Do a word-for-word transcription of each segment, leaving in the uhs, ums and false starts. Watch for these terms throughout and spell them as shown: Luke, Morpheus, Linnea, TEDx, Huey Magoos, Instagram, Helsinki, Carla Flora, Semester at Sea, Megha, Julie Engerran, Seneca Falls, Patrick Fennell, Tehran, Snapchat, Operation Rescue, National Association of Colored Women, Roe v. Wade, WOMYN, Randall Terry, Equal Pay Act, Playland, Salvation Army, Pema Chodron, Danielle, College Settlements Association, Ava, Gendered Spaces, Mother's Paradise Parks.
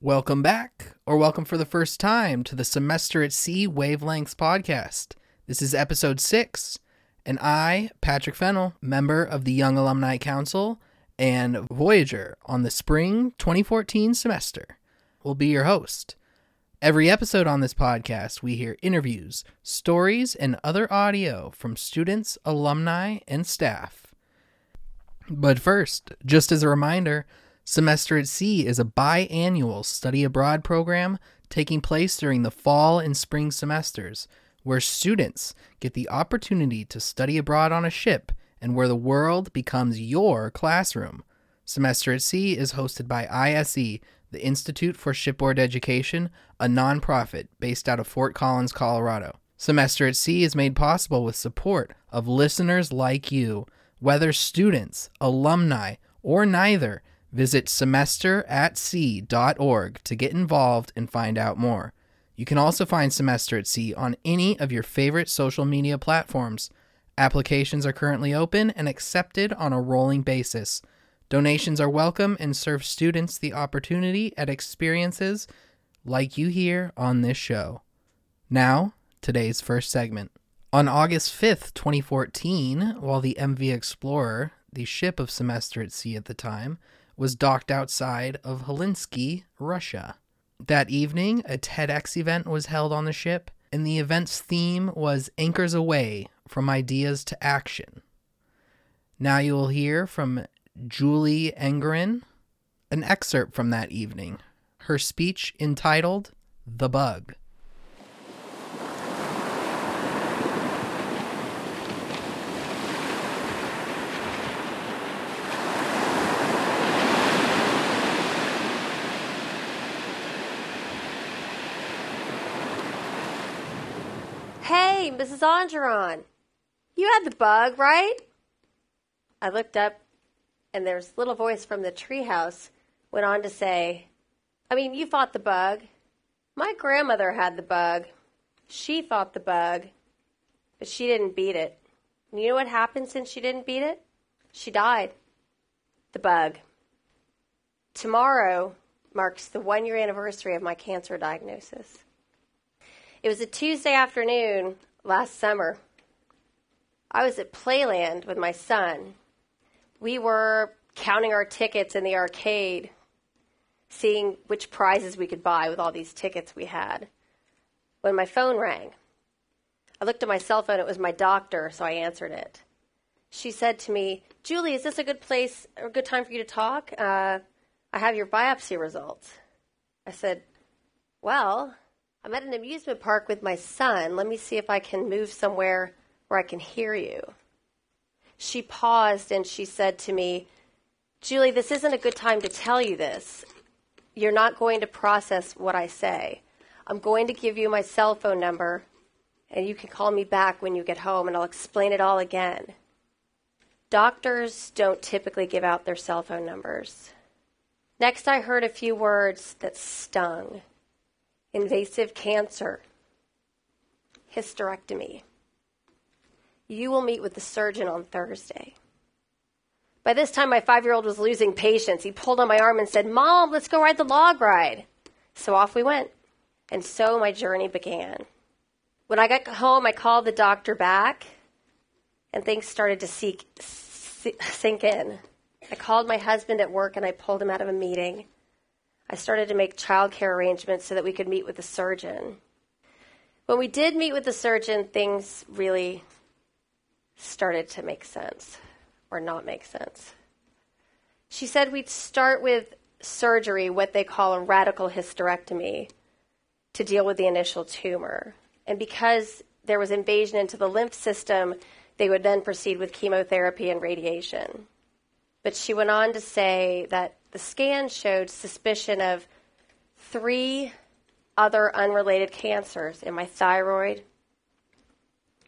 Welcome back, or welcome for the first time, to the Semester at Sea Wavelengths podcast. This is episode six, and I, Patrick Fennell, member of the Young Alumni Council and Voyager on the spring twenty fourteen semester, will be your host. Every episode on this podcast, we hear interviews, stories, and other audio from students, alumni, and staff. But first, just as a reminder, Semester at Sea is a biannual study abroad program taking place during the fall and spring semesters, where students get the opportunity to study abroad on a ship and where the world becomes your classroom. Semester at Sea is hosted by I S E, the Institute for Shipboard Education, a nonprofit based out of Fort Collins, Colorado. Semester at Sea is made possible with support of listeners like you, whether students, alumni, or neither. Visit semester at sea dot org to get involved and find out more. You can also find Semester at Sea on any of your favorite social media platforms. Applications are currently open and accepted on a rolling basis. Donations are welcome and serve students the opportunity at experiences like you hear on this show. Now, today's first segment. On August fifth, twenty fourteen, while the M V Explorer, the ship of Semester at Sea at the time, was docked outside of Helsinki, Russia. That evening, a TEDx event was held on the ship, and the event's theme was Anchors Away, From Ideas to Action. Now you will hear from Julie Engerran, an excerpt from that evening, her speech entitled, The Bug. Hey, Missus Engerran, you had the bug, right? I looked up, and there's little voice from the treehouse went on to say, I mean, you fought the bug. My grandmother had the bug. She fought the bug, but she didn't beat it. And you know what happened since she didn't beat it? She died. The bug. Tomorrow marks the one-year anniversary of my cancer diagnosis. It was a Tuesday afternoon last summer. I was at Playland with my son. We were counting our tickets in the arcade, seeing which prizes we could buy with all these tickets we had, when my phone rang. I looked at my cell phone. It was my doctor, so I answered it. She said to me, Julie, is this a good place or a good time for you to talk? Uh, I have your biopsy results. I said, well, I'm at an amusement park with my son. Let me see if I can move somewhere where I can hear you. She paused and she said to me, Julie, this isn't a good time to tell you this. You're not going to process what I say. I'm going to give you my cell phone number, and you can call me back when you get home, and I'll explain it all again. Doctors don't typically give out their cell phone numbers. Next, I heard a few words that stung. Invasive cancer, hysterectomy. You will meet with the surgeon on Thursday. By this time, my five-year-old was losing patience. He pulled on my arm and said, Mom, let's go ride the log ride. So off we went. And so my journey began. When I got home, I called the doctor back, and things started to seek, sink in. I called my husband at work, and I pulled him out of a meeting. I started to make childcare arrangements so that we could meet with the surgeon. When we did meet with the surgeon, things really started to make sense, or not make sense. She said we'd start with surgery, what they call a radical hysterectomy, to deal with the initial tumor. And because there was invasion into the lymph system, they would then proceed with chemotherapy and radiation. But she went on to say that the scan showed suspicion of three other unrelated cancers in my thyroid,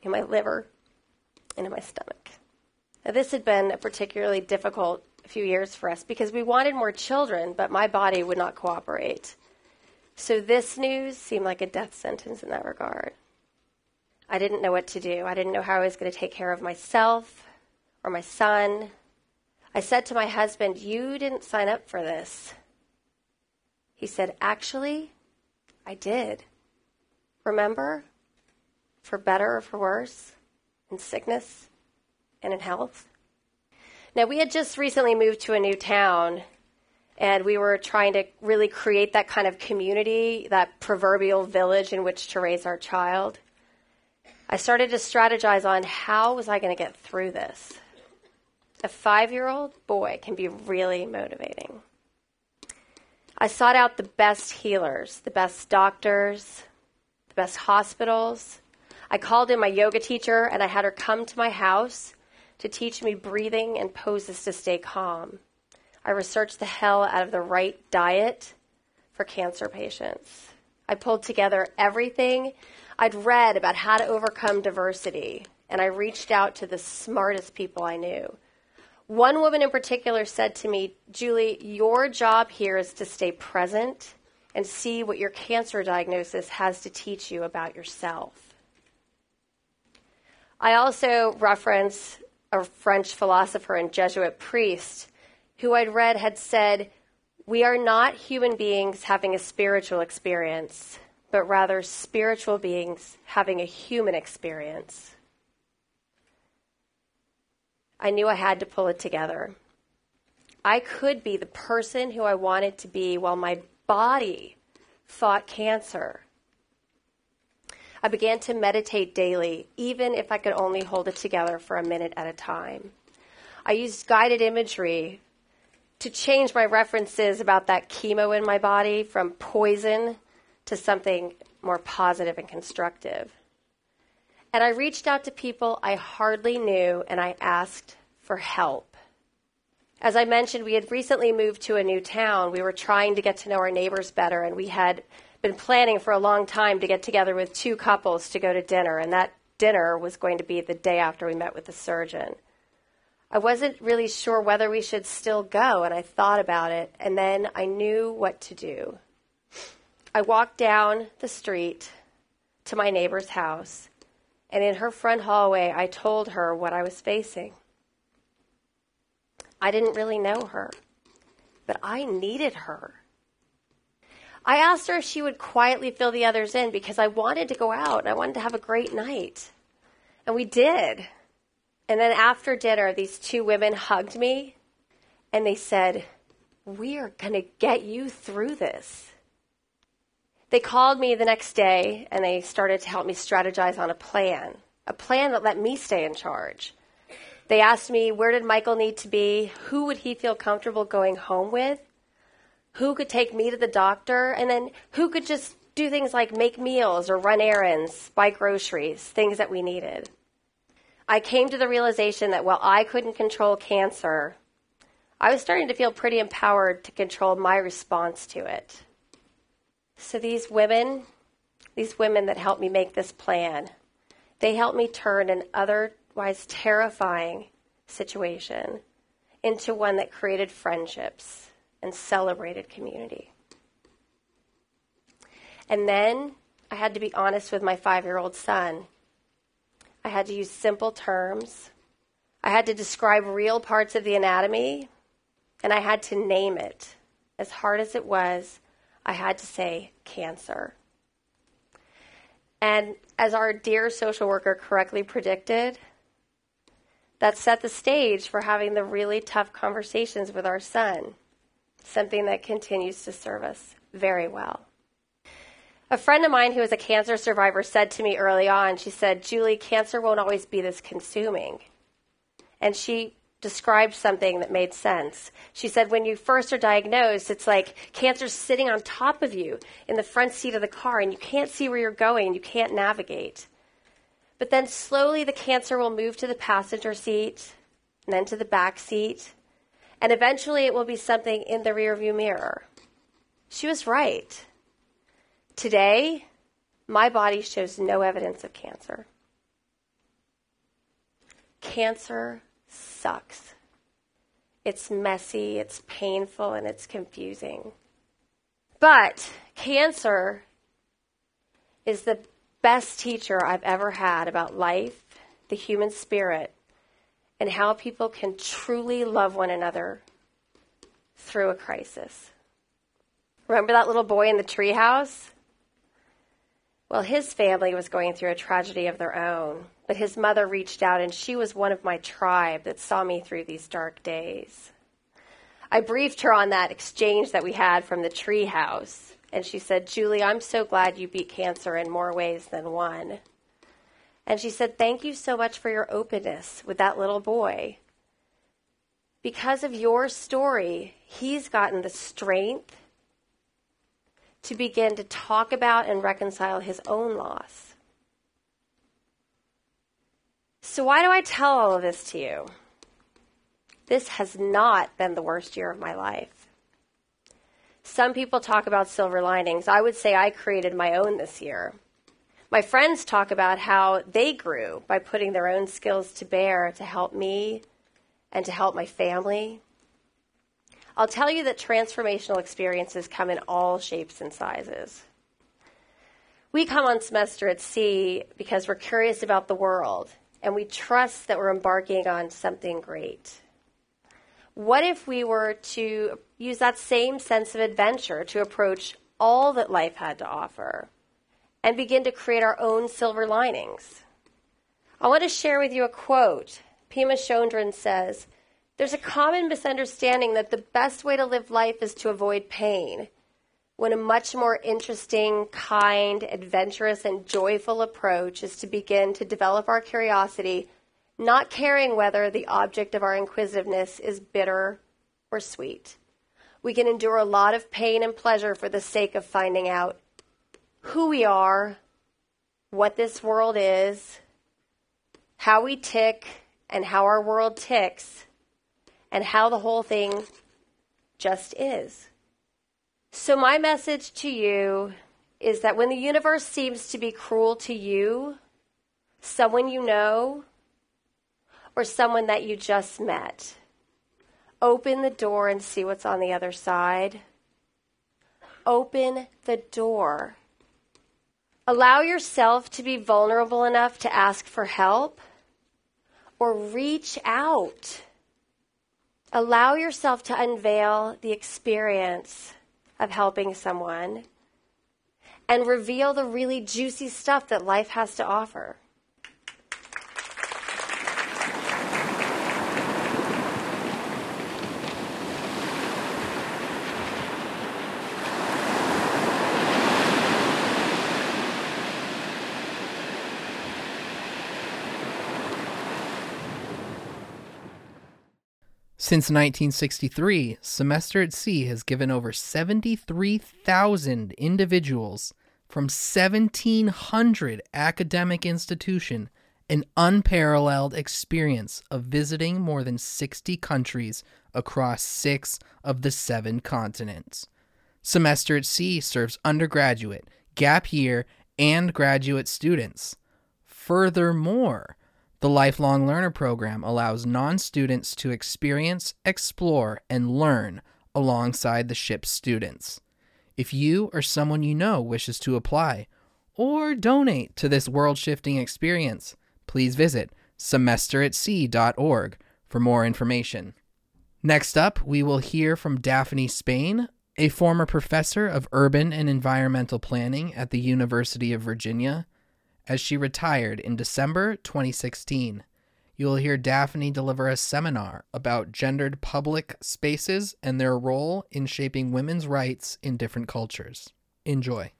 in my liver, and in my stomach. Now, this had been a particularly difficult few years for us because we wanted more children, but my body would not cooperate. So this news seemed like a death sentence in that regard. I didn't know what to do. I didn't know how I was going to take care of myself or my son. I said to my husband, you didn't sign up for this. He said, actually, I did. Remember, for better or for worse, in sickness and in health. Now, we had just recently moved to a new town, and we were trying to really create that kind of community, that proverbial village in which to raise our child. I started to strategize on how was I going to get through this. A five-year-old boy can be really motivating. I sought out the best healers, the best doctors, the best hospitals. I called in my yoga teacher, and I had her come to my house to teach me breathing and poses to stay calm. I researched the hell out of the right diet for cancer patients. I pulled together everything I'd read about how to overcome diversity, and I reached out to the smartest people I knew. One woman in particular said to me, Julie, your job here is to stay present and see what your cancer diagnosis has to teach you about yourself. I also reference a French philosopher and Jesuit priest who I'd read had said, we are not human beings having a spiritual experience, but rather spiritual beings having a human experience. I knew I had to pull it together. I could be the person who I wanted to be while my body fought cancer. I began to meditate daily, even if I could only hold it together for a minute at a time. I used guided imagery to change my references about that chemo in my body from poison to something more positive and constructive. And I reached out to people I hardly knew, and I asked for help. As I mentioned, we had recently moved to a new town. We were trying to get to know our neighbors better, and we had been planning for a long time to get together with two couples to go to dinner, and that dinner was going to be the day after we met with the surgeon. I wasn't really sure whether we should still go, and I thought about it, and then I knew what to do. I walked down the street to my neighbor's house, and in her front hallway, I told her what I was facing. I didn't really know her, but I needed her. I asked her if she would quietly fill the others in because I wanted to go out and I wanted to have a great night. And we did. And then after dinner, these two women hugged me and they said, we are going to get you through this. They called me the next day and they started to help me strategize on a plan, a plan that let me stay in charge. They asked me, where did Michael need to be? Who would he feel comfortable going home with? Who could take me to the doctor? And then who could just do things like make meals or run errands, buy groceries, things that we needed? I came to the realization that while I couldn't control cancer, I was starting to feel pretty empowered to control my response to it. So these women, these women that helped me make this plan, they helped me turn an otherwise terrifying situation into one that created friendships and celebrated community. And then I had to be honest with my five-year-old son. I had to use simple terms. I had to describe real parts of the anatomy, and I had to name it. As hard as it was, I had to say cancer. And as our dear social worker correctly predicted, that set the stage for having the really tough conversations with our son, something that continues to serve us very well. A friend of mine who is a cancer survivor said to me early on, she said, Julie, cancer won't always be this consuming. And she described something that made sense. She said, when you first are diagnosed, it's like cancer's sitting on top of you in the front seat of the car, and you can't see where you're going, and you can't navigate. But then slowly the cancer will move to the passenger seat, and then to the back seat, and eventually it will be something in the rearview mirror. She was right. Today, my body shows no evidence of cancer. Cancer sucks. It's messy, it's painful, and it's confusing. But cancer is the best teacher I've ever had about life, the human spirit, and how people can truly love one another through a crisis. Remember that little boy in the treehouse? Well, his family was going through a tragedy of their own, but his mother reached out, and she was one of my tribe that saw me through these dark days. I briefed her on that exchange that we had from the treehouse, and she said, "Julie, I'm so glad you beat cancer in more ways than one." And she said, "Thank you so much for your openness with that little boy. Because of your story, he's gotten the strength to begin to talk about and reconcile his own loss." So why do I tell all of this to you? This has not been the worst year of my life. Some people talk about silver linings. I would say I created my own this year. My friends talk about how they grew by putting their own skills to bear to help me and to help my family. I'll tell you that transformational experiences come in all shapes and sizes. We come on Semester at Sea because we're curious about the world, and we trust that we're embarking on something great. What if we were to use that same sense of adventure to approach all that life had to offer and begin to create our own silver linings? I want to share with you a quote. Pema Chodron says, "There's a common misunderstanding that the best way to live life is to avoid pain, when a much more interesting, kind, adventurous, and joyful approach is to begin to develop our curiosity, not caring whether the object of our inquisitiveness is bitter or sweet. We can endure a lot of pain and pleasure for the sake of finding out who we are, what this world is, how we tick, and how our world ticks, and how the whole thing just is." So my message to you is that when the universe seems to be cruel to you, someone you know, or someone that you just met, open the door and see what's on the other side. Open the door. Allow yourself to be vulnerable enough to ask for help or reach out. Allow yourself to unveil the experience of helping someone and reveal the really juicy stuff that life has to offer. Since nineteen sixty-three, Semester at Sea has given over seventy-three thousand individuals from seventeen hundred academic institutions an unparalleled experience of visiting more than sixty countries across six of the seven continents. Semester at Sea serves undergraduate, gap year, and graduate students. Furthermore, the Lifelong Learner Program allows non-students to experience, explore, and learn alongside the ship's students. If you or someone you know wishes to apply or donate to this world-shifting experience, please visit semester at sea dot org for more information. Next up, we will hear from Daphne Spain, a former professor of urban and environmental planning at the University of Virginia, as she retired in December twenty sixteen. You will hear Daphne deliver a seminar about gendered public spaces and their role in shaping women's rights in different cultures. Enjoy.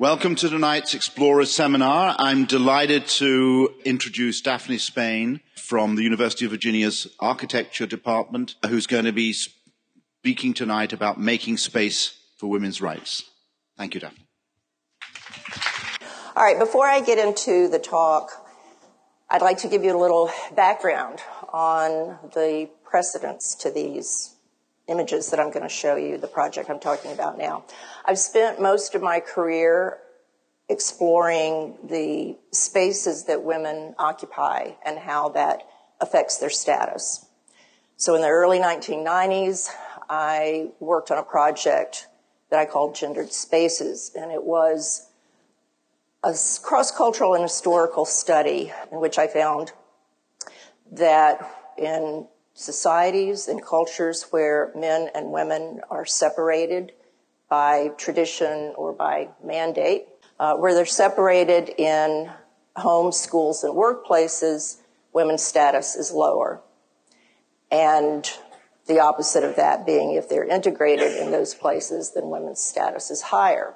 Welcome to tonight's Explorer Seminar. I'm delighted to introduce Daphne Spain from the University of Virginia's Architecture Department, who's going to be speaking tonight about making space for women's rights. Thank you, Daphne. All right, before I get into the talk, I'd like to give you a little background on the precedents to these images that I'm going to show you, the project I'm talking about now. I've spent most of my career exploring the spaces that women occupy and how that affects their status. So in the early nineteen nineties, I worked on a project that I called Gendered Spaces, and it was a cross-cultural and historical study in which I found that in societies and cultures where men and women are separated by tradition or by mandate, uh, where they're separated in homes, schools, and workplaces, women's status is lower. And the opposite of that being if they're integrated in those places, then women's status is higher.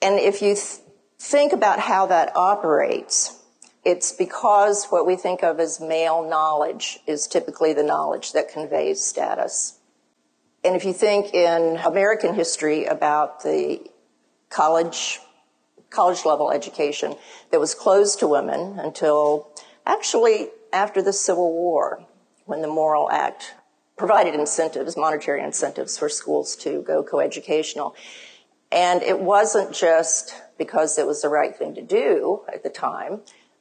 And if you th- think about how that operates, it's because what we think of as male knowledge is typically the knowledge that conveys status. And if you think in American history about the college, college level education that was closed to women until actually after the Civil War, when the Morrill Act provided incentives, monetary incentives for schools to go coeducational. And it wasn't just because it was the right thing to do at the time,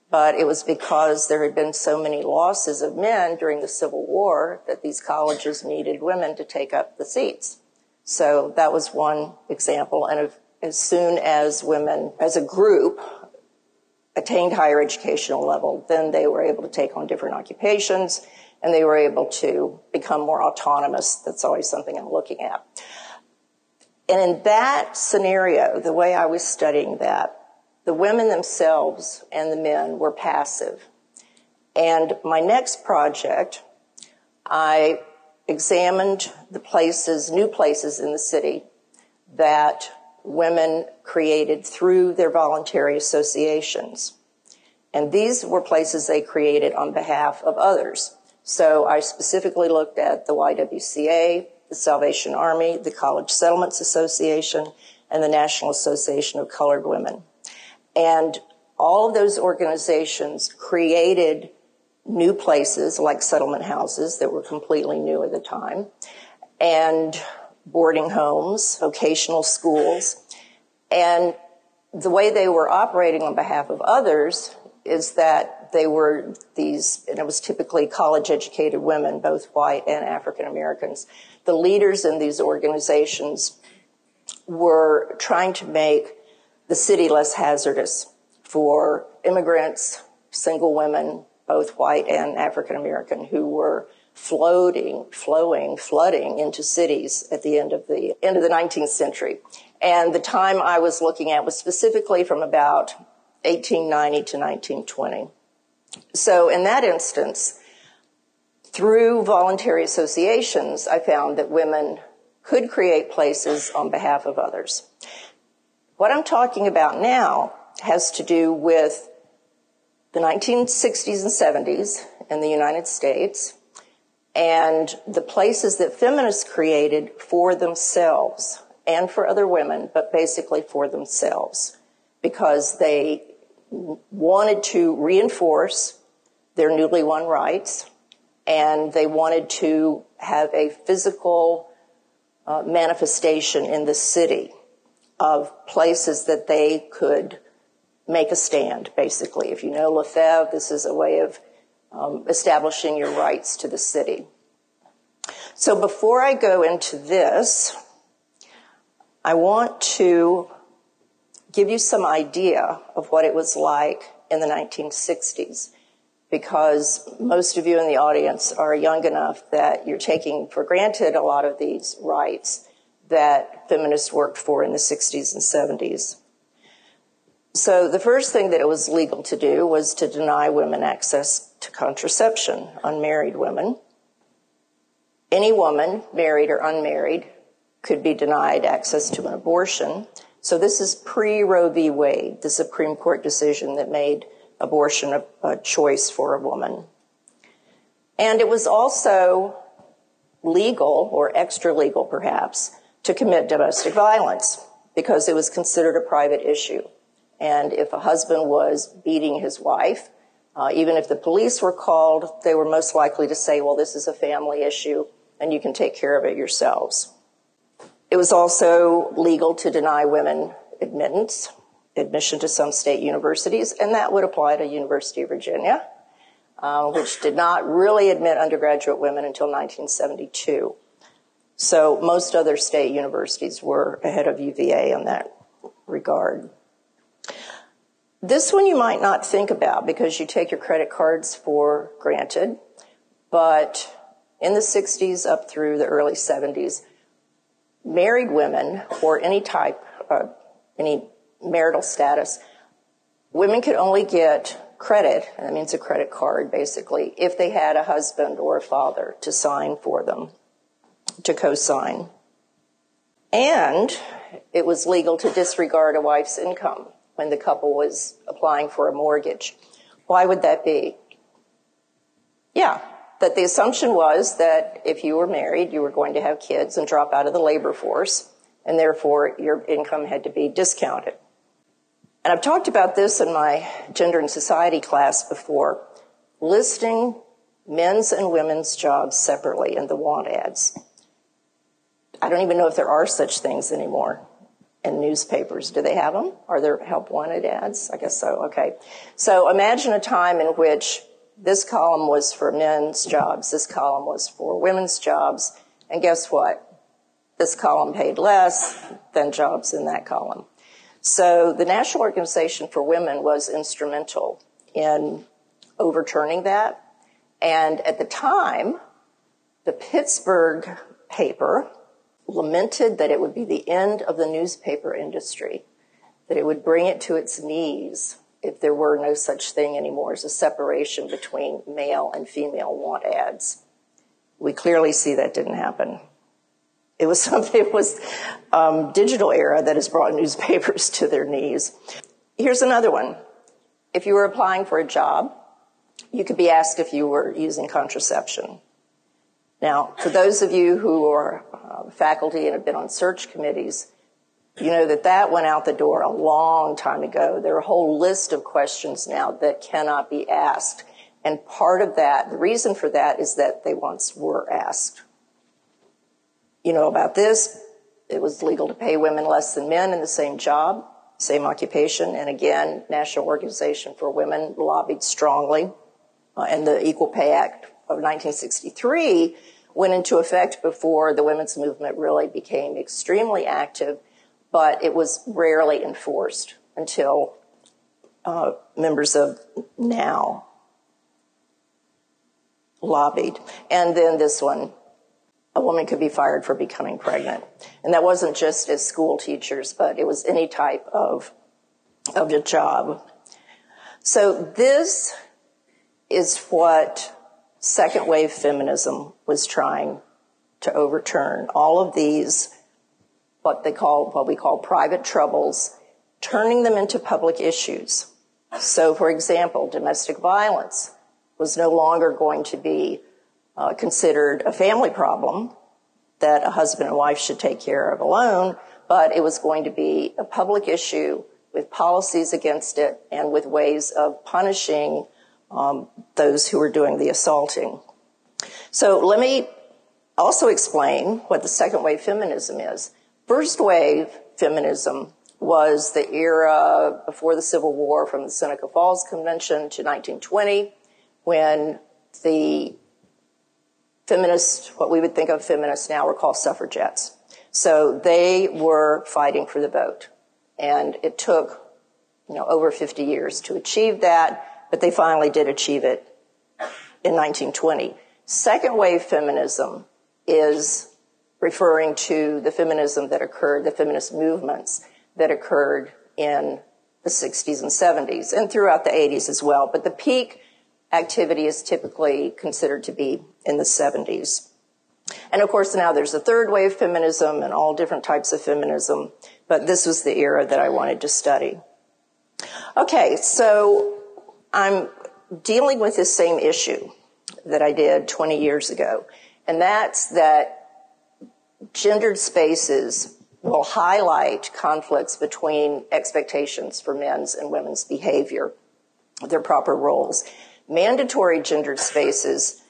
but it was because there had been so many losses of men during the Civil War that these colleges needed women to take up the seats. So that was one example. And as soon as women, as a group, attained higher educational level, then they were able to take on different occupations, and they were able to become more autonomous. That's always something I'm looking at. And in that scenario, the way I was studying that, the women themselves and the men were passive. And my next project, I examined the places, new places in the city that women created through their voluntary associations. And these were places they created on behalf of others. So I specifically looked at the Y W C A, the Salvation Army, the College Settlements Association, and the National Association of Colored Women. And all of those organizations created new places like settlement houses that were completely new at the time, and boarding homes, vocational schools. And the way they were operating on behalf of others is that they were these, and it was typically college-educated women, both white and African-Americans. The leaders in these organizations were trying to make the city less hazardous for immigrants, single women, both white and African-American, who were floating, flowing, flooding into cities at the end of the end of the nineteenth century. And the time I was looking at was specifically from about eighteen ninety to nineteen twenty. So in that instance, through voluntary associations, I found that women could create places on behalf of others. What I'm talking about now has to do with the nineteen sixties and seventies in the United States and the places that feminists created for themselves and for other women, but basically for themselves, because they wanted to reinforce their newly won rights, and they wanted to have a physical uh, manifestation in the city of places that they could make a stand, basically. If you know Lefebvre, this is a way of um, establishing your rights to the city. So before I go into this, I want to give you some idea of what it was like in the nineteen sixties, because most of you in the audience are young enough that you're taking for granted a lot of these rights that feminists worked for in the sixties and seventies. So the first thing that it was legal to do was to deny women access to contraception, unmarried women. Any woman, married or unmarried, could be denied access to an abortion. So this is pre-Roe v. Wade, the Supreme Court decision that made abortion a, a choice for a woman. And it was also legal, or extra legal perhaps, to commit domestic violence because it was considered a private issue. And if a husband was beating his wife, uh, even if the police were called, they were most likely to say, well, this is a family issue and you can take care of it yourselves. It was also legal to deny women admittance, admission to some state universities, and that would apply to University of Virginia, uh, which did not really admit undergraduate women until nineteen seventy-two. So most other state universities were ahead of U V A in that regard. This one you might not think about because you take your credit cards for granted, but in the sixties up through the early seventies, married women or any type, uh, any marital status, women could only get credit, and that means a credit card basically, if they had a husband or a father to sign for them, to co-sign. And it was legal to disregard a wife's income when the couple was applying for a mortgage. Why would that be? Yeah, that the assumption was that if you were married, you were going to have kids and drop out of the labor force, and therefore your income had to be discounted. And I've talked about this in my gender and society class before, listing men's and women's jobs separately in the want ads. I don't even know if there are such things anymore. And newspapers, do they have them? Are there help wanted ads? I guess so, okay. So imagine a time in which this column was for men's jobs, this column was for women's jobs, and guess what? This column paid less than jobs in that column. So the National Organization for Women was instrumental in overturning that. And at the time, the Pittsburgh paper lamented that it would be the end of the newspaper industry, that it would bring it to its knees if there were no such thing anymore as a separation between male and female want ads. We clearly see that didn't happen. It was something, it was um, digital era that has brought newspapers to their knees. Here's another one. If you were applying for a job, you could be asked if you were using contraception. Now, for those of you who are uh, faculty and have been on search committees, you know that that went out the door a long time ago. There are a whole list of questions now that cannot be asked. And part of that, the reason for that is that they once were asked. You know about this. It was legal to pay women less than men in the same job, same occupation. And again, National Organization for Women lobbied strongly. Uh, and the Equal Pay Act of nineteen sixty-three went into effect before the women's movement really became extremely active, but it was rarely enforced until uh, members of now lobbied. And then this one, a woman could be fired for becoming pregnant. And that wasn't just as school teachers, but it was any type of, of a job. So this is what second wave feminism was trying to overturn. All of these, what they call, what we call private troubles, turning them into public issues. So for example, domestic violence was no longer going to be uh, considered a family problem that a husband and wife should take care of alone, but it was going to be a public issue with policies against it and with ways of punishing Um, those who were doing the assaulting. So let me also explain what the second wave feminism is. First wave feminism was the era before the Civil War, from the Seneca Falls Convention to nineteen twenty, when the feminists, what we would think of feminists now, were called suffragettes. So they were fighting for the vote. And it took, you know, over fifty years to achieve that. But they finally did achieve it in nineteen twenty. Second wave feminism is referring to the feminism that occurred, the feminist movements that occurred in the sixties and seventies and throughout the eighties as well. But the peak activity is typically considered to be in the seventies. And of course, now there's a third wave feminism and all different types of feminism. But this was the era that I wanted to study. Okay, so I'm dealing with this same issue that I did twenty years ago, and that's that gendered spaces will highlight conflicts between expectations for men's and women's behavior, their proper roles. Mandatory gendered spaces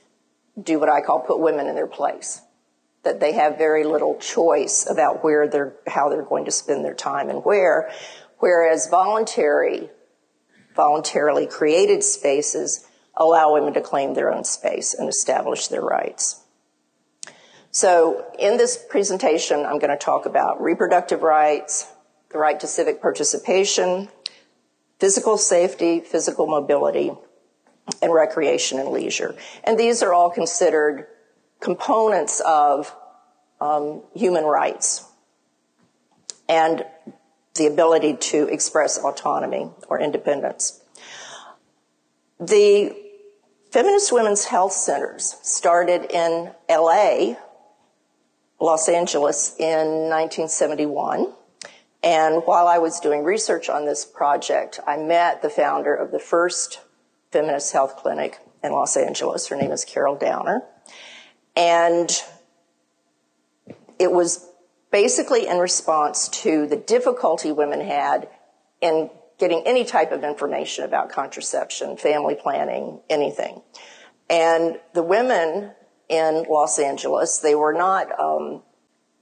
do what I call put women in their place. that they have very little choice about where they're, how they're going to spend their time and where, whereas voluntary, voluntarily created spaces allow women to claim their own space and establish their rights. So in this presentation, I'm going to talk about reproductive rights, the right to civic participation, physical safety, physical mobility, and recreation and leisure. And these are all considered components of um, human rights and the ability to express autonomy or independence. The Feminist Women's Health Centers started in L A, Los Angeles, in nineteen seventy-one. And while I was doing research on this project, I met the founder of the first feminist health clinic in Los Angeles. Her name is Carol Downer. And it was basically in response to the difficulty women had in getting any type of information about contraception, family planning, anything. And the women in Los Angeles, they were not um,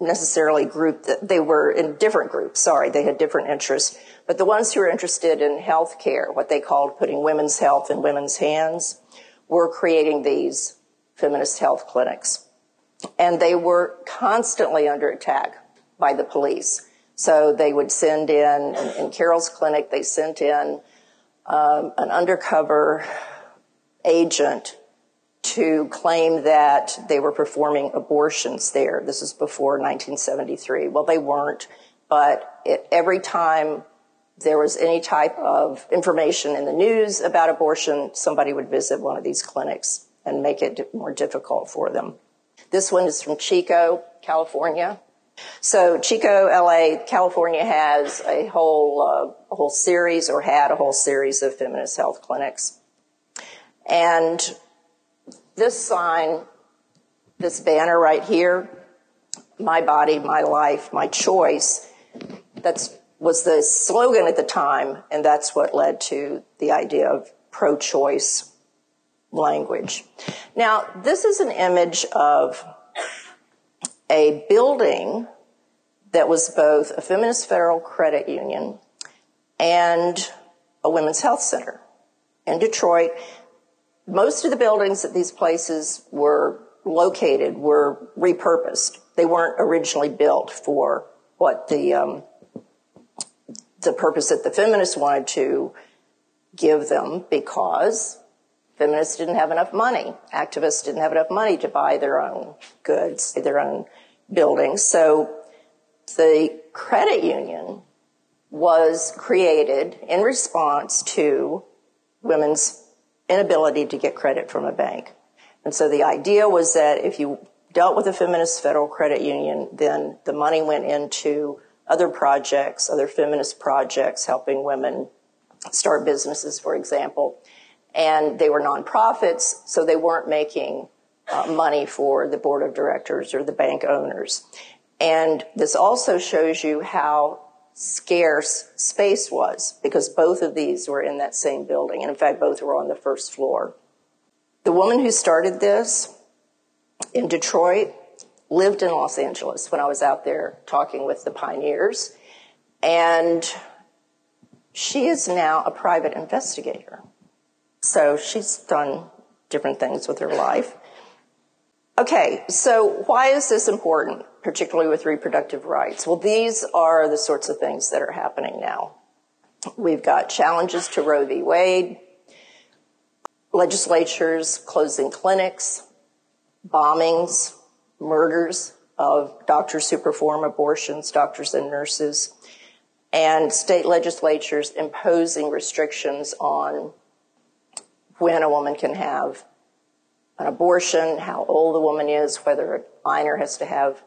necessarily grouped, they were in different groups, sorry, they had different interests. But the ones who were interested in health care, what they called putting women's health in women's hands, were creating these feminist health clinics. And they were constantly under attack by the police. So they would send in, in Carol's clinic, they sent in um, an undercover agent to claim that they were performing abortions there. This is before nineteen seventy-three. Well, they weren't, but it, every time there was any type of information in the news about abortion, somebody would visit one of these clinics and make it more difficult for them. This one is from Chico, California. So Chico, L A, California has a whole, uh, a whole series, or had a whole series, of feminist health clinics. And this sign, this banner right here, "My Body, My Life, My Choice," that's was the slogan at the time, and that's what led to the idea of pro-choice language. Now, this is an image of a building that was both a feminist federal credit union and a women's health center in Detroit. Most of the buildings at these places were located, were repurposed. They weren't originally built for what the, um, the purpose that the feminists wanted to give them, because feminists didn't have enough money. Activists didn't have enough money to buy their own goods, their own buildings. So the credit union was created in response to women's inability to get credit from a bank. And so the idea was that if you dealt with a feminist federal credit union, then the money went into other projects, other feminist projects, helping women start businesses, for example. And they were nonprofits, so they weren't making uh, money for the board of directors or the bank owners. And this also shows you how scarce space was, because both of these were in that same building. And in fact, both were on the first floor. The woman who started this in Detroit lived in Los Angeles when I was out there talking with the pioneers. And she is now a private investigator. So she's done different things with her life. Okay, so why is this important, particularly with reproductive rights? Well, these are the sorts of things that are happening now. We've got challenges to Roe v. Wade, legislatures closing clinics, bombings, murders of doctors who perform abortions, doctors and nurses, and state legislatures imposing restrictions on when a woman can have an abortion, how old the woman is, whether a minor has to have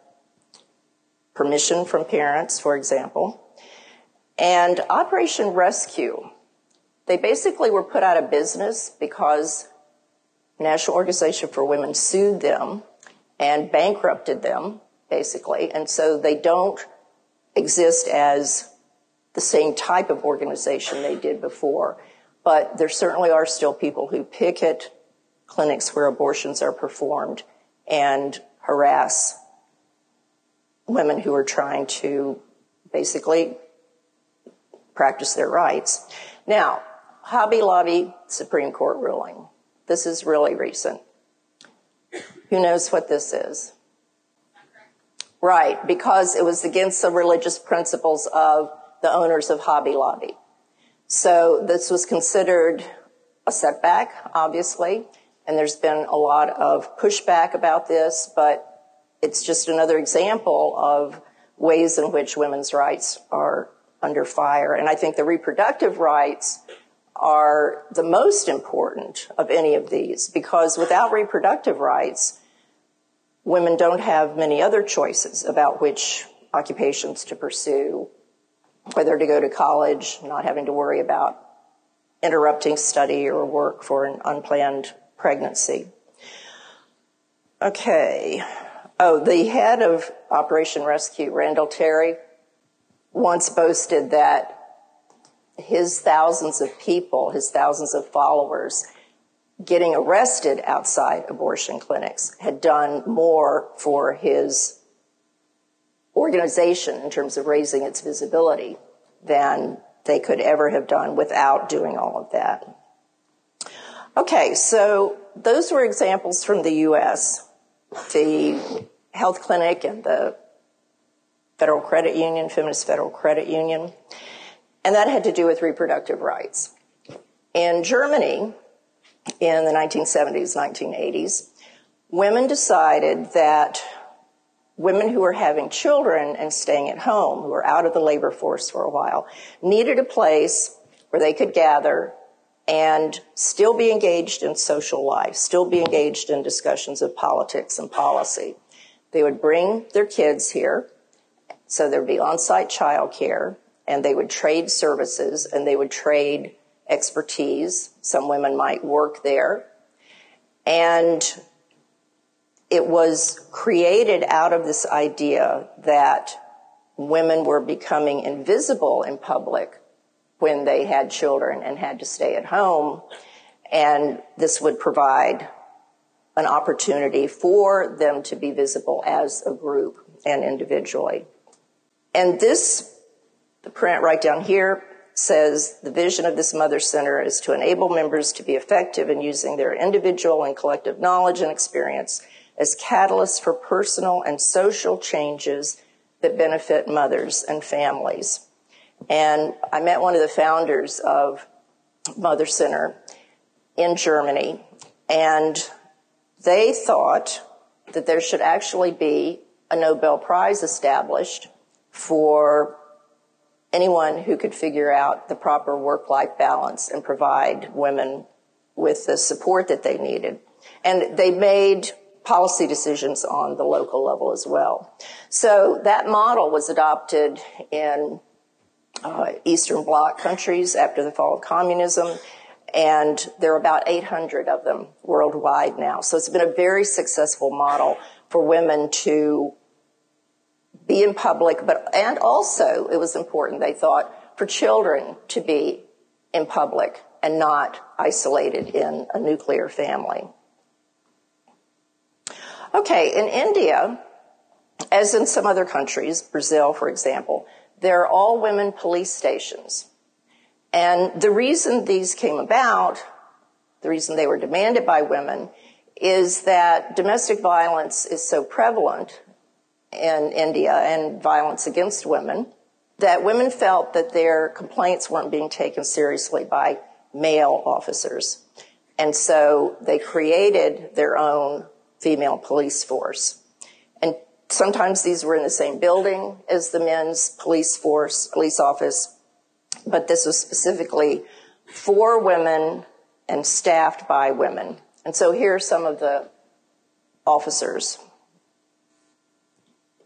permission from parents, for example. And Operation Rescue, they basically were put out of business because National Organization for Women sued them and bankrupted them, basically. And so they don't exist as the same type of organization they did before. But there certainly are still people who picket clinics where abortions are performed and harass women who were trying to basically practice their rights. Now, Hobby Lobby Supreme Court ruling. This is really recent. Who knows what this is? Right, because it was against the religious principles of the owners of Hobby Lobby. So this was considered a setback, obviously, and there's been a lot of pushback about this, but it's just another example of ways in which women's rights are under fire. And I think the reproductive rights are the most important of any of these, because without reproductive rights, women don't have many other choices about which occupations to pursue, whether to go to college, not having to worry about interrupting study or work for an unplanned pregnancy. Okay. Oh, the head of Operation Rescue, Randall Terry, once boasted that his thousands of people, his thousands of followers, getting arrested outside abortion clinics had done more for his organization in terms of raising its visibility than they could ever have done without doing all of that. Okay, so those were examples from the U S, the health clinic and the Federal Credit Union, Feminist Federal Credit Union, and that had to do with reproductive rights. In Germany, in the nineteen seventies, nineteen eighties, women decided that women who were having children and staying at home, who were out of the labor force for a while, needed a place where they could gather and still be engaged in social life, still be engaged in discussions of politics and policy. They would bring their kids here, so there would be on-site childcare, and they would trade services, and they would trade expertise. Some women might work there. And it was created out of this idea that women were becoming invisible in public when they had children and had to stay at home, and this would provide an opportunity for them to be visible as a group and individually. And this, the print right down here, says the vision of this Mother Center is to enable members to be effective in using their individual and collective knowledge and experience as catalysts for personal and social changes that benefit mothers and families. And I met one of the founders of Mother Center in Germany, and they thought that there should actually be a Nobel Prize established for anyone who could figure out the proper work-life balance and provide women with the support that they needed. And they made policy decisions on the local level as well. So that model was adopted in uh, Eastern Bloc countries after the fall of communism, and there are about eight hundred of them worldwide now. So it's been a very successful model for women to be in public, but and also it was important, they thought, for children to be in public and not isolated in a nuclear family. Okay, in India, as in some other countries, Brazil, for example, there are all-women police stations. And the reason these came about, the reason they were demanded by women, is that domestic violence is so prevalent in India and violence against women, that women felt that their complaints weren't being taken seriously by male officers. And so they created their own female police force. And sometimes these were in the same building as the men's police force, police office, but this was specifically for women and staffed by women. And so here are some of the officers.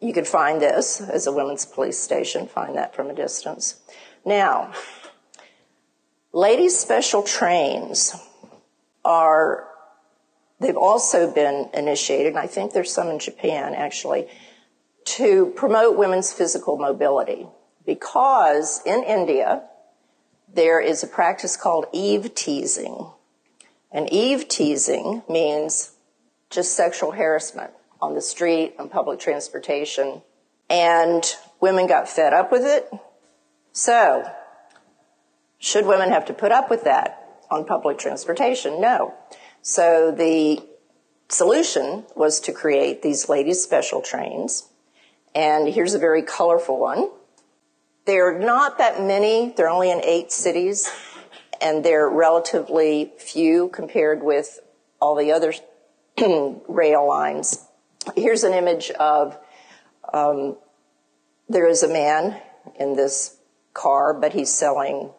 You could find this as a women's police station, find that from a distance. Now, ladies' special trains are, they've also been initiated, and I think there's some in Japan actually, to promote women's physical mobility, because in India there is a practice called eve-teasing. And eve-teasing means just sexual harassment on the street, on public transportation, and women got fed up with it. So, should women have to put up with that on public transportation? No. So the solution was to create these ladies' special trains. And here's a very colorful one. There are not that many. They're only in eight cities. And they're relatively few compared with all the other rail lines. Here's an image of, um, there is a man in this car, but he's selling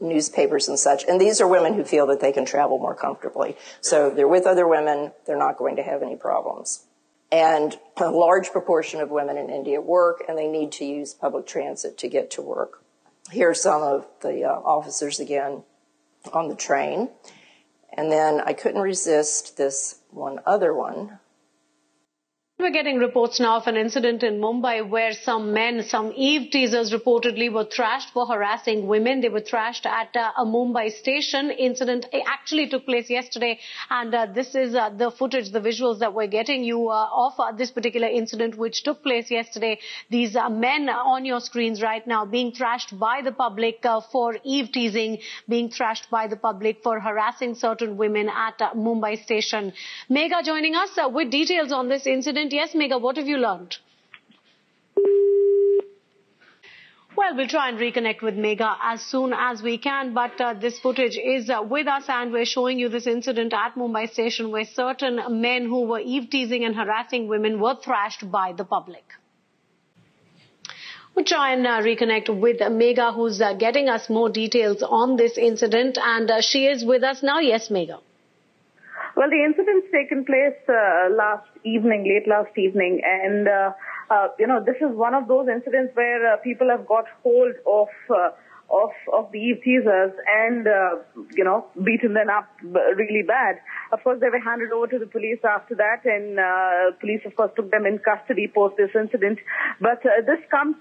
newspapers and such. And these are women who feel that they can travel more comfortably. So they're with other women. They're not going to have any problems. And a large proportion of women in India work, and they need to use public transit to get to work. Here are some of the uh, officers again on the train. And then I couldn't resist this one other one. We're getting reports now of an incident in Mumbai where some men, some eve-teasers reportedly were thrashed for harassing women. They were thrashed at uh, a Mumbai station. Incident actually took place yesterday, and uh, this is uh, the footage, the visuals that we're getting you uh, of uh, this particular incident which took place yesterday. These uh, men on your screens right now being thrashed by the public uh, for eve-teasing, being thrashed by the public for harassing certain women at uh, Mumbai station. Megha joining us uh, with details on this incident. Yes, Megha, what have you learned? Well, we'll try and reconnect with Megha as soon as we can, but uh, this footage is uh, with us, and we're showing you this incident at Mumbai station where certain men who were eve-teasing and harassing women were thrashed by the public. We'll try and uh, reconnect with Megha, who's uh, getting us more details on this incident, and uh, she is with us now. Yes, Megha. Well, the incident's taken place uh, last evening, late last evening, and, uh, uh, you know, this is one of those incidents where uh, people have got hold of uh, of, of the eve-teasers and, uh, you know, beaten them up really bad. Of course, they were handed over to the police after that, and uh, police, of course, took them in custody post this incident. But uh, this comes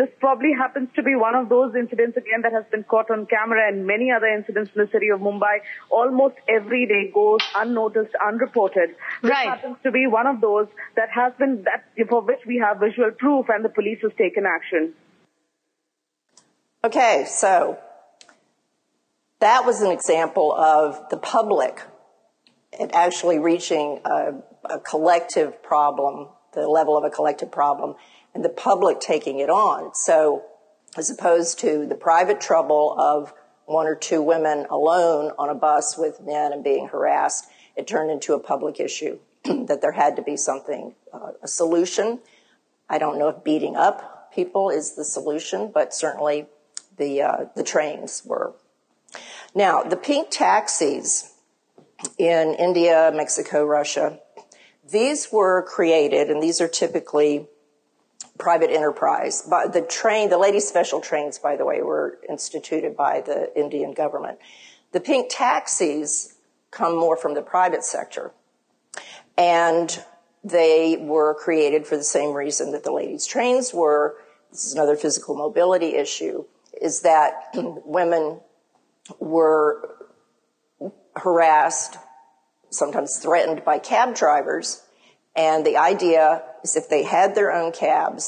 This probably happens to be one of those incidents, again, that has been caught on camera, and many other incidents in the city of Mumbai almost every day goes unnoticed, unreported. This right. happens to be one of those that has been, that for which we have visual proof, and the police has taken action. Okay, so that was an example of the public it actually reaching a, a collective problem, the level of a collective problem, and the public taking it on. So as opposed to the private trouble of one or two women alone on a bus with men and being harassed, it turned into a public issue that there had to be something, uh, a solution. I don't know if beating up people is the solution, but certainly the, uh, the trains were. Now, the pink taxis in India, Mexico, Russia, these were created, and these are typically private enterprise. But the train, the ladies' special trains, by the way, were instituted by the Indian government. The pink taxis come more from the private sector, and they were created for the same reason that the ladies' trains were. This is another physical mobility issue, is that women were harassed, sometimes threatened by cab drivers, and the idea is if they had their own cabs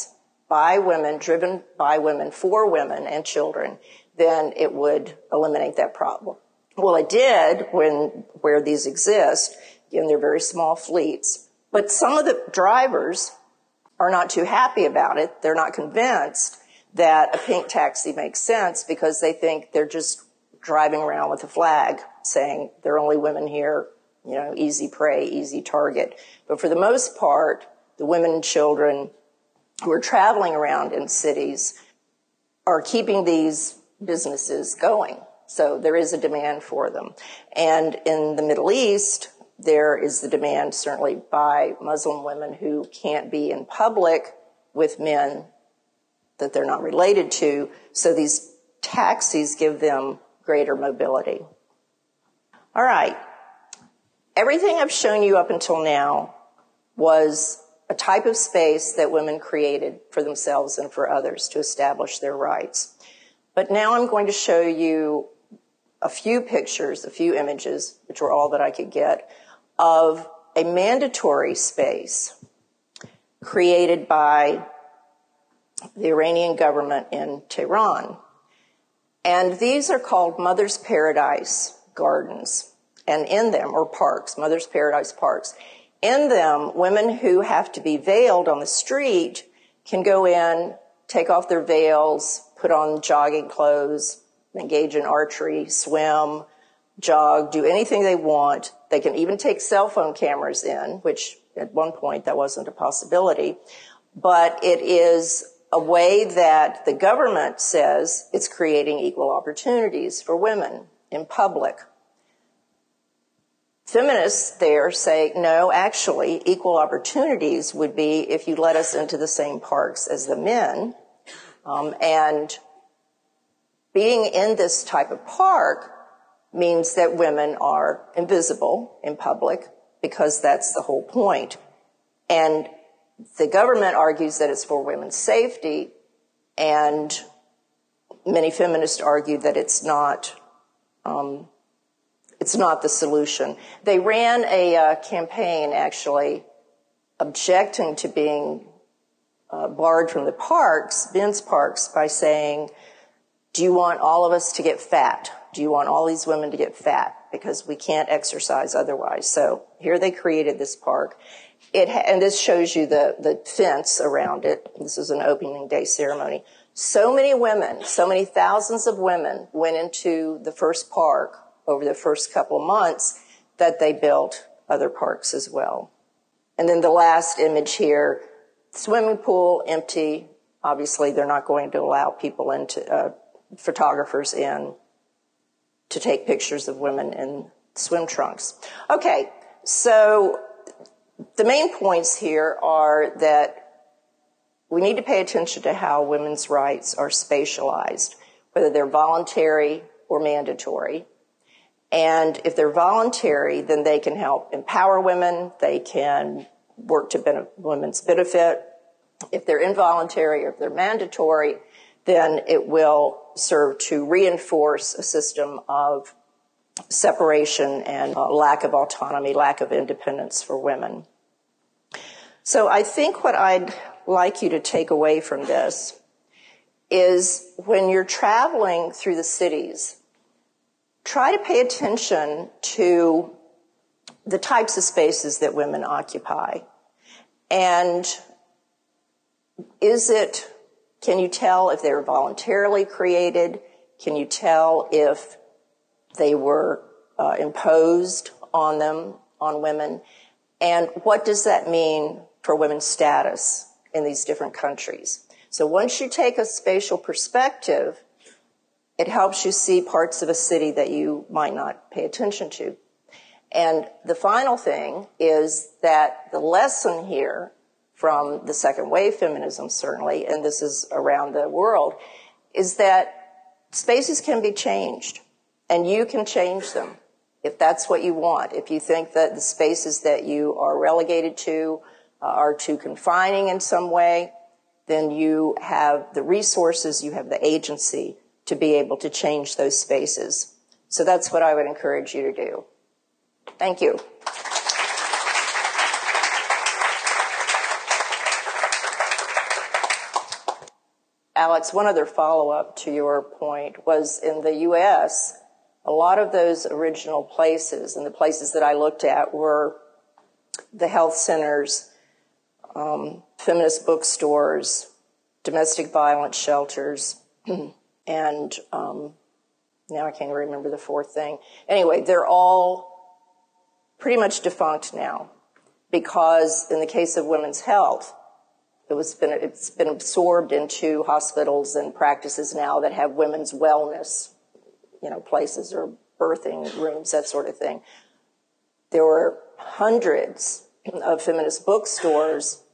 by women, driven by women, for women and children, then it would eliminate that problem. Well, it did when where these exist, and they're very small fleets. But some of the drivers are not too happy about it. They're not convinced that a pink taxi makes sense because they think they're just driving around with a flag saying there are only women here, you know, easy prey, easy target. But for the most part, the women and children who are traveling around in cities are keeping these businesses going. So there is a demand for them. And in the Middle East, there is the demand certainly by Muslim women who can't be in public with men that they're not related to. So these taxis give them greater mobility. All right. Everything I've shown you up until now was a type of space that women created for themselves and for others to establish their rights. But now I'm going to show you a few pictures, a few images, which were all that I could get, of a mandatory space created by the Iranian government in Tehran. And these are called Mother's Paradise Gardens, and in them, or parks, Mother's Paradise Parks. In them, women who have to be veiled on the street can go in, take off their veils, put on jogging clothes, engage in archery, swim, jog, do anything they want. They can even take cell phone cameras in, which at one point that wasn't a possibility. But it is a way that the government says it's creating equal opportunities for women in public. Feminists there say, no, actually, equal opportunities would be if you let us into the same parks as the men. Um, and being in this type of park means that women are invisible in public, because that's the whole point. And the government argues that it's for women's safety, and many feminists argue that it's not, um, it's not the solution. They ran a uh, campaign, actually, objecting to being uh, barred from the parks, men's parks, by saying, do you want all of us to get fat? Do you want all these women to get fat? Because we can't exercise otherwise. So here they created this park. It ha and this shows you the, the fence around it. This is an opening day ceremony. So many women, so many thousands of women went into the first park over the first couple of months that they built other parks as well. And then the last image here, swimming pool, empty. Obviously, they're not going to allow people into, uh, photographers in to take pictures of women in swim trunks. Okay, so the main points here are that we need to pay attention to how women's rights are spatialized, whether they're voluntary or mandatory. And if they're voluntary, then they can help empower women, they can work to women's benefit. If they're involuntary or if they're mandatory, then it will serve to reinforce a system of separation and uh, lack of autonomy, lack of independence for women. So I think what I'd like you to take away from this is, when you're traveling through the cities, try to pay attention to the types of spaces that women occupy. And is it, can you tell if they were voluntarily created? Can you tell if they were uh, imposed on them, on women? And what does that mean for women's status in these different countries? So once you take a spatial perspective, it helps you see parts of a city that you might not pay attention to. And the final thing is that the lesson here from the second wave feminism, certainly, and this is around the world, is that spaces can be changed, and you can change them if that's what you want. If you think that the spaces that you are relegated to uh, are too confining in some way, then you have the resources, you have the agency to be able to change those spaces. So that's what I would encourage you to do. Thank you. Alex, one other follow-up to your point was, in the U S, a lot of those original places, and the places that I looked at were the health centers, um, feminist bookstores, domestic violence shelters, and um, now I can't remember the fourth thing. Anyway, they're all pretty much defunct now, because in the case of women's health, It was been, it's been absorbed into hospitals and practices now that have women's wellness, you know, places or birthing rooms, that sort of thing. There were hundreds of feminist bookstores,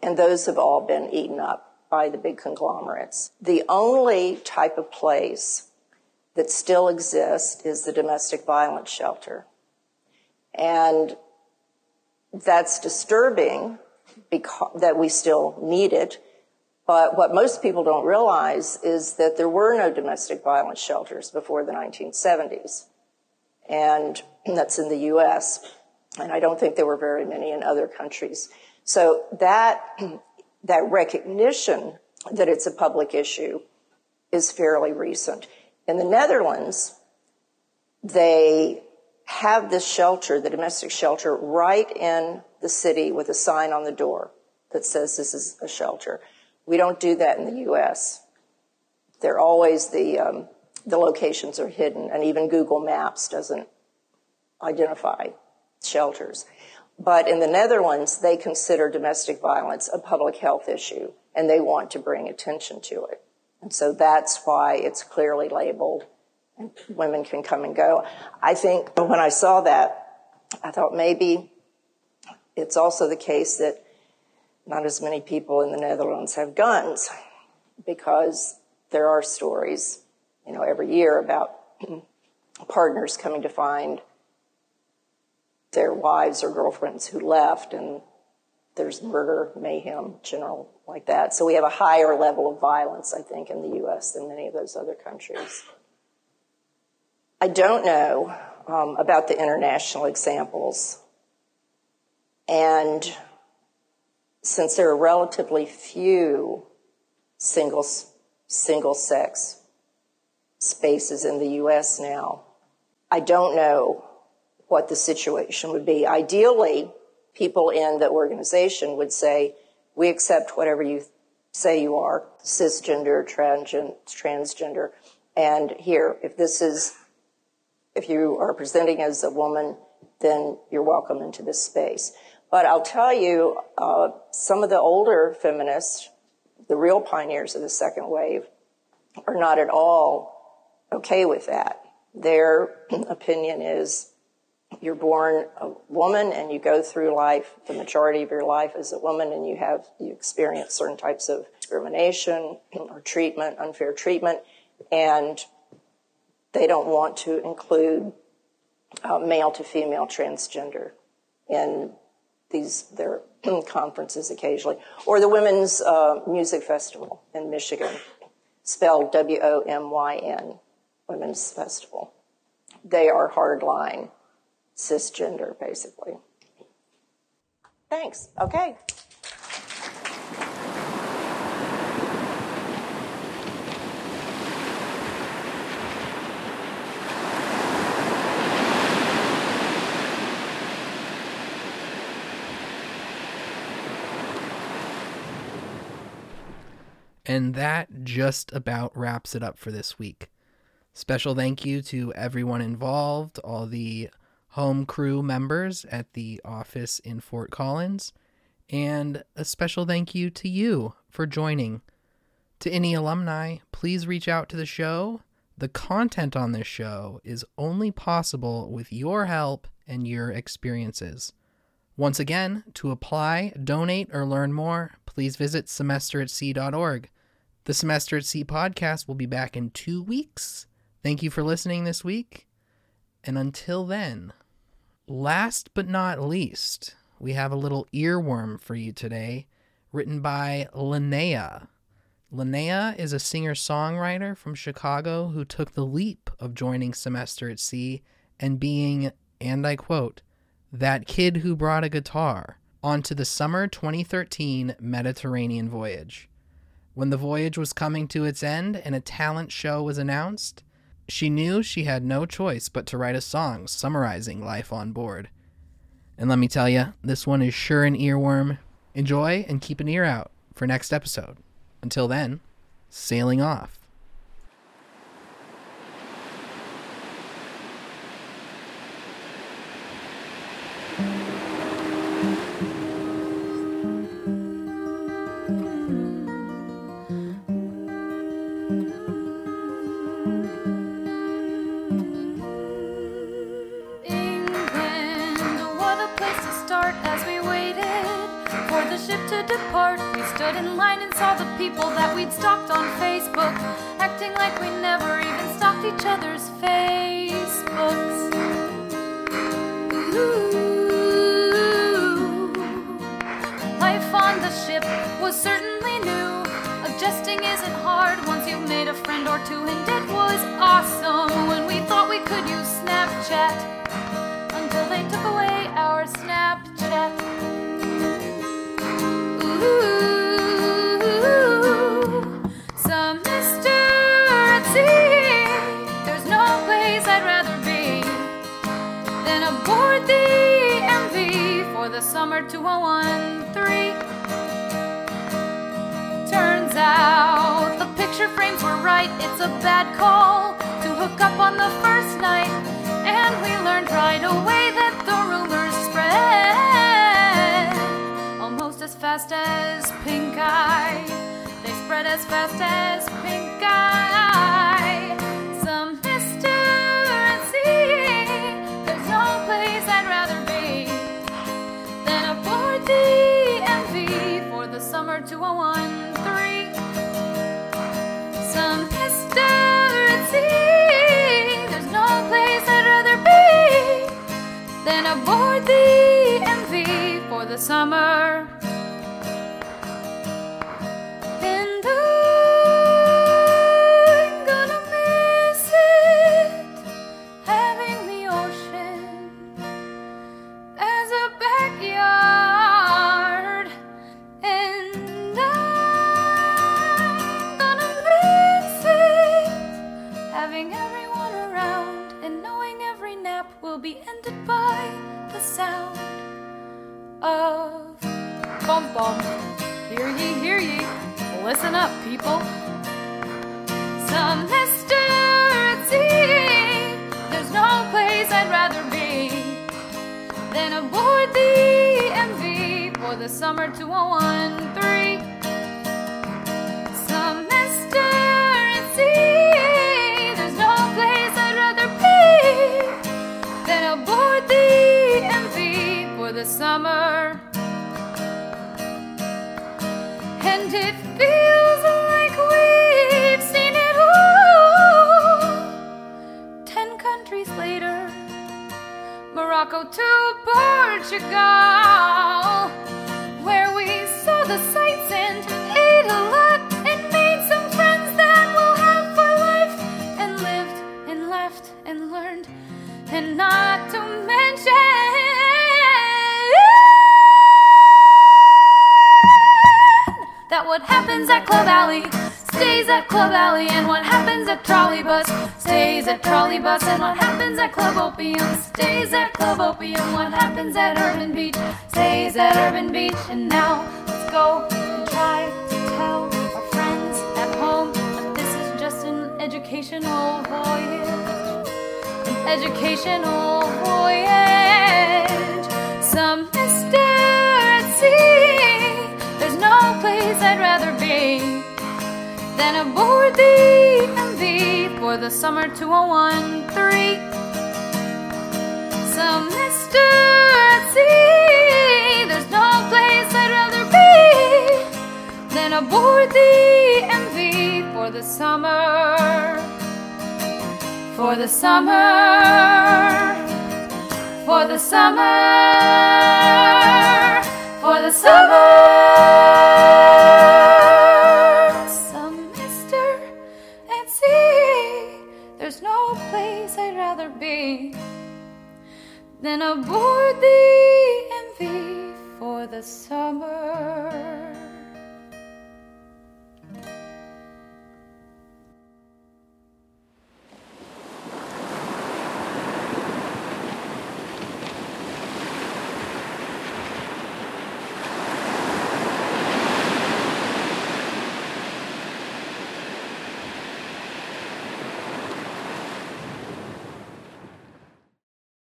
and those have all been eaten up by the big conglomerates. The only type of place that still exists is the domestic violence shelter. And that's disturbing, because that we still need it. But what most people don't realize is that there were no domestic violence shelters before the nineteen seventies. And that's in the U S. And I don't think there were very many in other countries. So that, that recognition that it's a public issue is fairly recent. In the Netherlands, they have this shelter, the domestic shelter, right in the city with a sign on the door that says this is a shelter. We don't do that in the U S. They're always the, um, the locations are hidden, and even Google Maps doesn't identify shelters. But in the Netherlands, they consider domestic violence a public health issue, and they want to bring attention to it. And so that's why it's clearly labeled, and women can come and go. I think when I saw that, I thought maybe it's also the case that not as many people in the Netherlands have guns, because there are stories, you know, every year about partners coming to find their wives or girlfriends who left, and there's murder, mayhem, general like that. So we have a higher level of violence, I think, in the U S than many of those other countries. I don't know um, about the international examples. And since there are relatively few single, single-sex spaces in the U S now, I don't know what the situation would be. Ideally, people in the organization would say, we accept whatever you say you are, cisgender, transgender, and here, if this is, if you are presenting as a woman, then you're welcome into this space. But I'll tell you, uh, some of the older feminists, the real pioneers of the second wave, are not at all okay with that. Their opinion is, you're born a woman and you go through life, the majority of your life as a woman, and you have, you experience certain types of discrimination or treatment, unfair treatment, and they don't want to include uh, male to female transgender in these, their conferences occasionally. Or the Women's uh, Music Festival in Michigan, spelled W O M Y N, Women's Festival. They are hardline cisgender, basically. Thanks. Okay. And that just about wraps it up for this week. Special thank you to everyone involved, all the home crew members at the office in Fort Collins, and a special thank you to you for joining. To any alumni, please reach out to the show. The content on this show is only possible with your help and your experiences. Once again, to apply, donate, or learn more, please visit semester at sea dot org. The Semester at Sea podcast will be back in two weeks. Thank you for listening this week. And until then, last but not least, we have a little earworm for you today, written by Linnea. Linnea is a singer-songwriter from Chicago who took the leap of joining Semester at Sea and being, and I quote, that kid who brought a guitar onto the summer twenty thirteen Mediterranean voyage. When the voyage was coming to its end and a talent show was announced, she knew she had no choice but to write a song summarizing life on board. And let me tell you, this one is sure an earworm. Enjoy and keep an ear out for next episode. Until then, sailing off. In line and saw the people that we'd stalked on Facebook, acting like we never even stalked each other's Facebooks. Ooh. Life on the ship was certainly new. Adjusting isn't hard once you've made a friend or two, and it was awesome when we thought we could use Snapchat until they took away our Snapchat. Ooh. summer two oh one three. Turns out the picture frames were right. It's a bad call to hook up on the first night. And we learned right away that the rumors spread almost as fast as pink eye. They spread as fast as pink eye. Some Mister at Sea, there's no place I'd rather be than aboard the M V for the summer two oh one three. Some Mister at Sea, there's no place I'd rather be than aboard the M V for the summer. Then aboard the M V for the summer.